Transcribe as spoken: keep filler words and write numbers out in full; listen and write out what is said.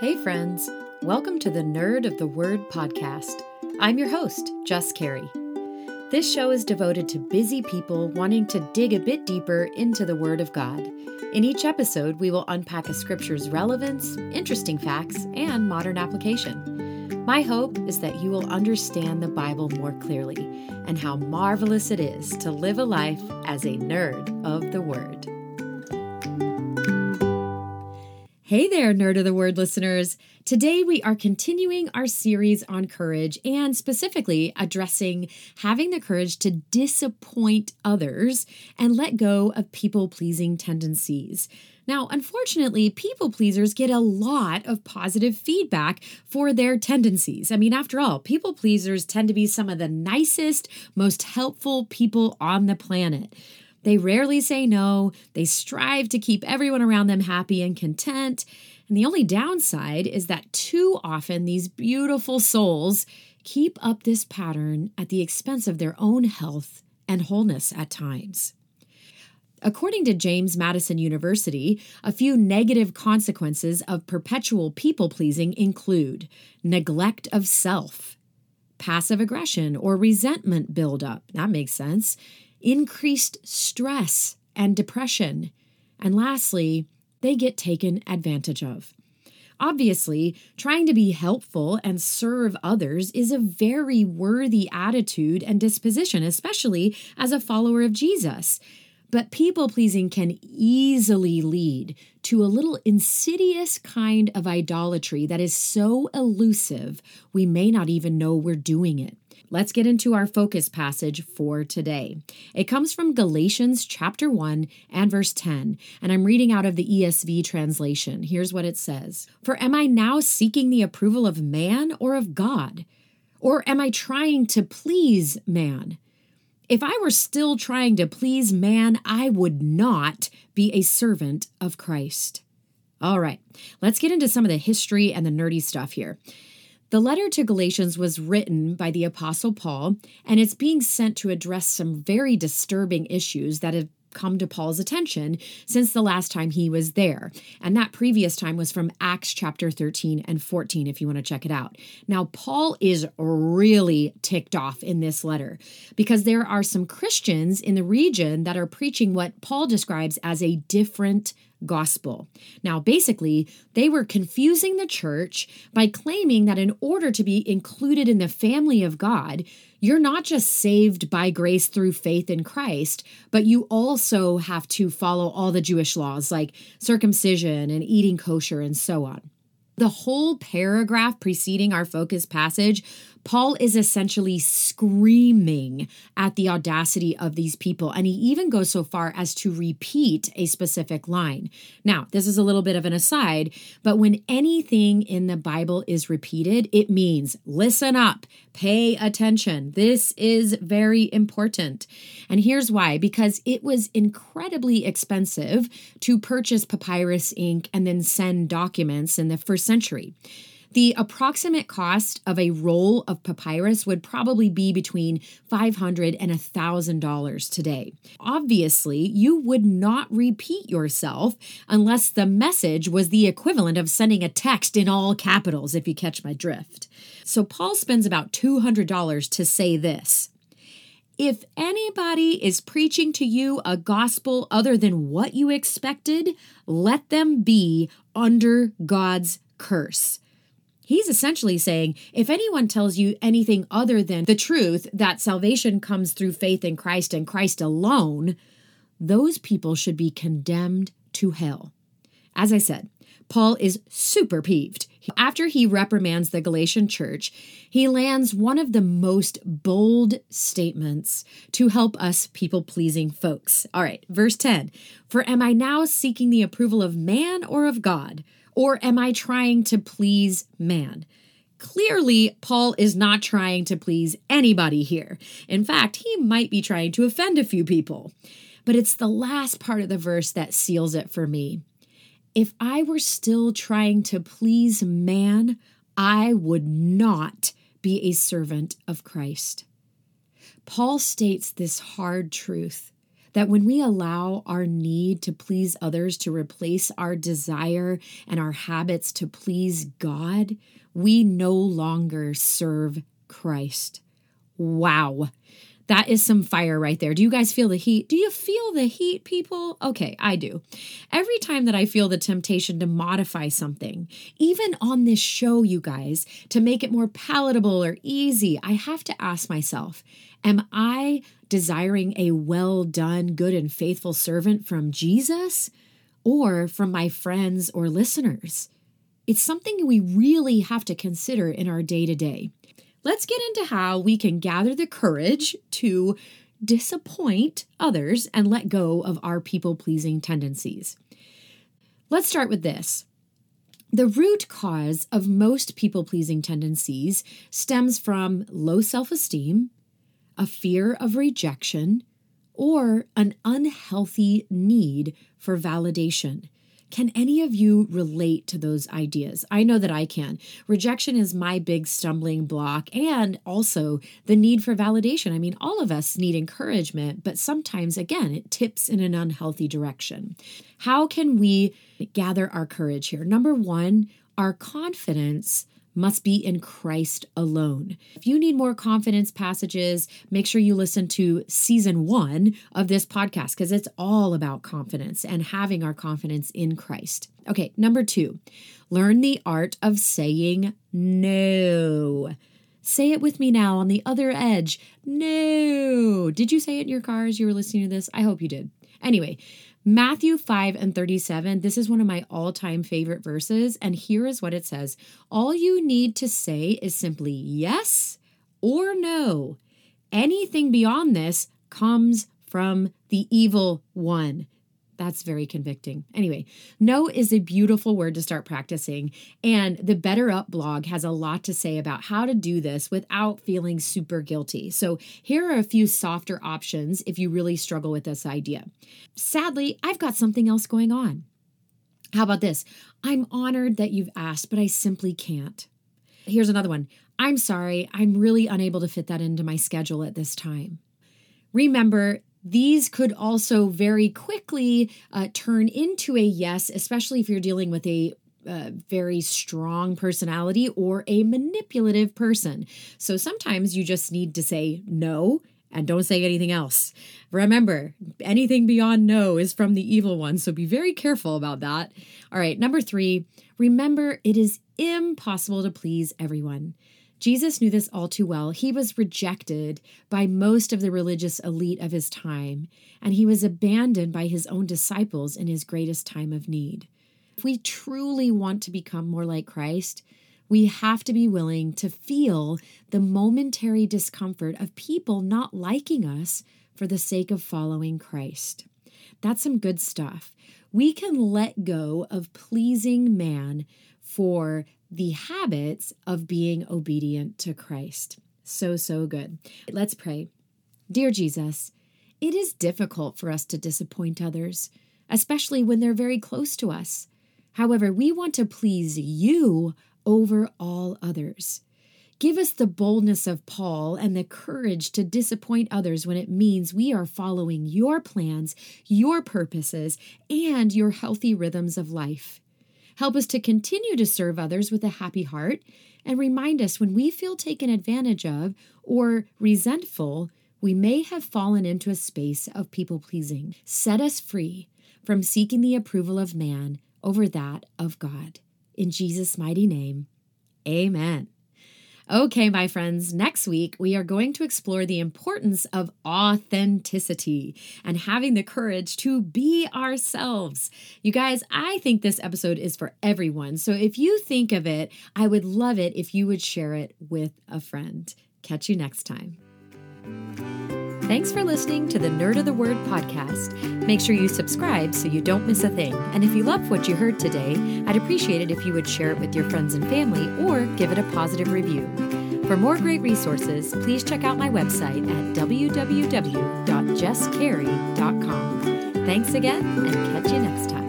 Hey friends, welcome to the Nerd of the Word podcast. I'm your host, Jess Carey. This show is devoted to busy people wanting to dig a bit deeper into the Word of God. In each episode, we will unpack a scripture's relevance, interesting facts, and modern application. My hope is that you will understand the Bible more clearly and how marvelous it is to live a life as a nerd of the Word. Hey there, Nerd of the Word listeners. Today we are continuing our series on courage and specifically addressing having the courage to disappoint others and let go of people-pleasing tendencies. Now, unfortunately, people pleasers get a lot of positive feedback for their tendencies. I mean, after all, people pleasers tend to be some of the nicest, most helpful people on the planet. They rarely say no, they strive to keep everyone around them happy and content, and the only downside is that too often these beautiful souls keep up this pattern at the expense of their own health and wholeness at times. According to James Madison University, a few negative consequences of perpetual people-pleasing include neglect of self, passive aggression or resentment buildup, that makes sense, increased stress and depression. And lastly, they get taken advantage of. Obviously, trying to be helpful and serve others is a very worthy attitude and disposition, especially as a follower of Jesus. But people-pleasing can easily lead to a little insidious kind of idolatry that is so elusive, we may not even know we're doing it. Let's get into our focus passage for today. It comes from Galatians chapter one and verse ten, and I'm reading out of the E S V translation. Here's what it says. For am I now seeking the approval of man or of God? Or am I trying to please man? If I were still trying to please man, I would not be a servant of Christ. All right, let's get into some of the history and the nerdy stuff here. The letter to Galatians was written by the Apostle Paul, and it's being sent to address some very disturbing issues that have come to Paul's attention since the last time he was there. And that previous time was from Acts chapter thirteen and fourteen, if you want to check it out. Now, Paul is really ticked off in this letter because there are some Christians in the region that are preaching what Paul describes as a different gospel. Now, basically, they were confusing the church by claiming that in order to be included in the family of God, you're not just saved by grace through faith in Christ, but you also have to follow all the Jewish laws like circumcision and eating kosher and so on. The whole paragraph preceding our focus passage, Paul is essentially screaming at the audacity of these people, and he even goes so far as to repeat a specific line. Now, this is a little bit of an aside, but when anything in the Bible is repeated, it means listen up, pay attention. This is very important. And here's why, because it was incredibly expensive to purchase papyrus ink and then send documents in the first century. The approximate cost of a roll of papyrus would probably be between five hundred dollars and one thousand dollars today. Obviously, you would not repeat yourself unless the message was the equivalent of sending a text in all capitals, if you catch my drift. So Paul spends about two hundred dollars to say this. If anybody is preaching to you a gospel other than what you expected, let them be under God's curse. He's essentially saying, if anyone tells you anything other than the truth that salvation comes through faith in Christ and Christ alone, those people should be condemned to hell. As I said, Paul is super peeved. After he reprimands the Galatian church, he lands one of the most bold statements to help us people-pleasing folks. All right, verse ten. For am I now seeking the approval of man or of God? Or am I trying to please man? Clearly, Paul is not trying to please anybody here. In fact, he might be trying to offend a few people. But it's the last part of the verse that seals it for me. If I were still trying to please man, I would not be a servant of Christ. Paul states this hard truth that when we allow our need to please others to replace our desire and our habits to please God, we no longer serve Christ. Wow. That is some fire right there. Do you guys feel the heat? Do you feel the heat, people? Okay, I do. Every time that I feel the temptation to modify something, even on this show, you guys, to make it more palatable or easy, I have to ask myself, am I desiring a well done, good and faithful servant from Jesus or from my friends or listeners? It's something we really have to consider in our day-to-day. Let's get into how we can gather the courage to disappoint others and let go of our people-pleasing tendencies. Let's start with this. The root cause of most people-pleasing tendencies stems from low self-esteem, a fear of rejection, or an unhealthy need for validation. Can any of you relate to those ideas? I know that I can. Rejection is my big stumbling block, and also the need for validation. I mean, all of us need encouragement, but sometimes, again, it tips in an unhealthy direction. How can we gather our courage here? Number one, our confidence must be in Christ alone. If you need more confidence passages, make sure you listen to season one of this podcast because it's all about confidence and having our confidence in Christ. Okay, number two, learn the art of saying no. Say it with me now on the other edge. No. Did you say it in your car as you were listening to this? I hope you did. Anyway, Matthew five and thirty-seven, this is one of my all-time favorite verses, and here is what it says. All you need to say is simply yes or no. Anything beyond this comes from the evil one. That's very convicting. Anyway, no is a beautiful word to start practicing, and the Better Up blog has a lot to say about how to do this without feeling super guilty. So here are a few softer options if you really struggle with this idea. Sadly, I've got something else going on. How about this? I'm honored that you've asked, but I simply can't. Here's another one. I'm sorry, I'm really unable to fit that into my schedule at this time. Remember, these could also very quickly uh, turn into a yes, especially if you're dealing with a uh, very strong personality or a manipulative person. So sometimes you just need to say no and don't say anything else. Remember, anything beyond no is from the evil one, so be very careful about that. All right, number three, remember it is impossible to please everyone. Jesus knew this all too well. He was rejected by most of the religious elite of his time, and he was abandoned by his own disciples in his greatest time of need. If we truly want to become more like Christ, we have to be willing to feel the momentary discomfort of people not liking us for the sake of following Christ. That's some good stuff. We can let go of pleasing man for the habits of being obedient to Christ. So, so good. Let's pray. Dear Jesus, it is difficult for us to disappoint others, especially when they're very close to us. However, we want to please you over all others. Give us the boldness of Paul and the courage to disappoint others when it means we are following your plans, your purposes, and your healthy rhythms of life. Help us to continue to serve others with a happy heart and remind us when we feel taken advantage of or resentful, we may have fallen into a space of people-pleasing. Set us free from seeking the approval of man over that of God. In Jesus' mighty name, amen. Okay, my friends, next week we are going to explore the importance of authenticity and having the courage to be ourselves. You guys, I think this episode is for everyone. So if you think of it, I would love it if you would share it with a friend. Catch you next time. Thanks for listening to the Nerd of the Word podcast. Make sure you subscribe so you don't miss a thing. And if you loved what you heard today, I'd appreciate it if you would share it with your friends and family or give it a positive review. For more great resources, please check out my website at w w w dot jess carey dot com. Thanks again and catch you next time.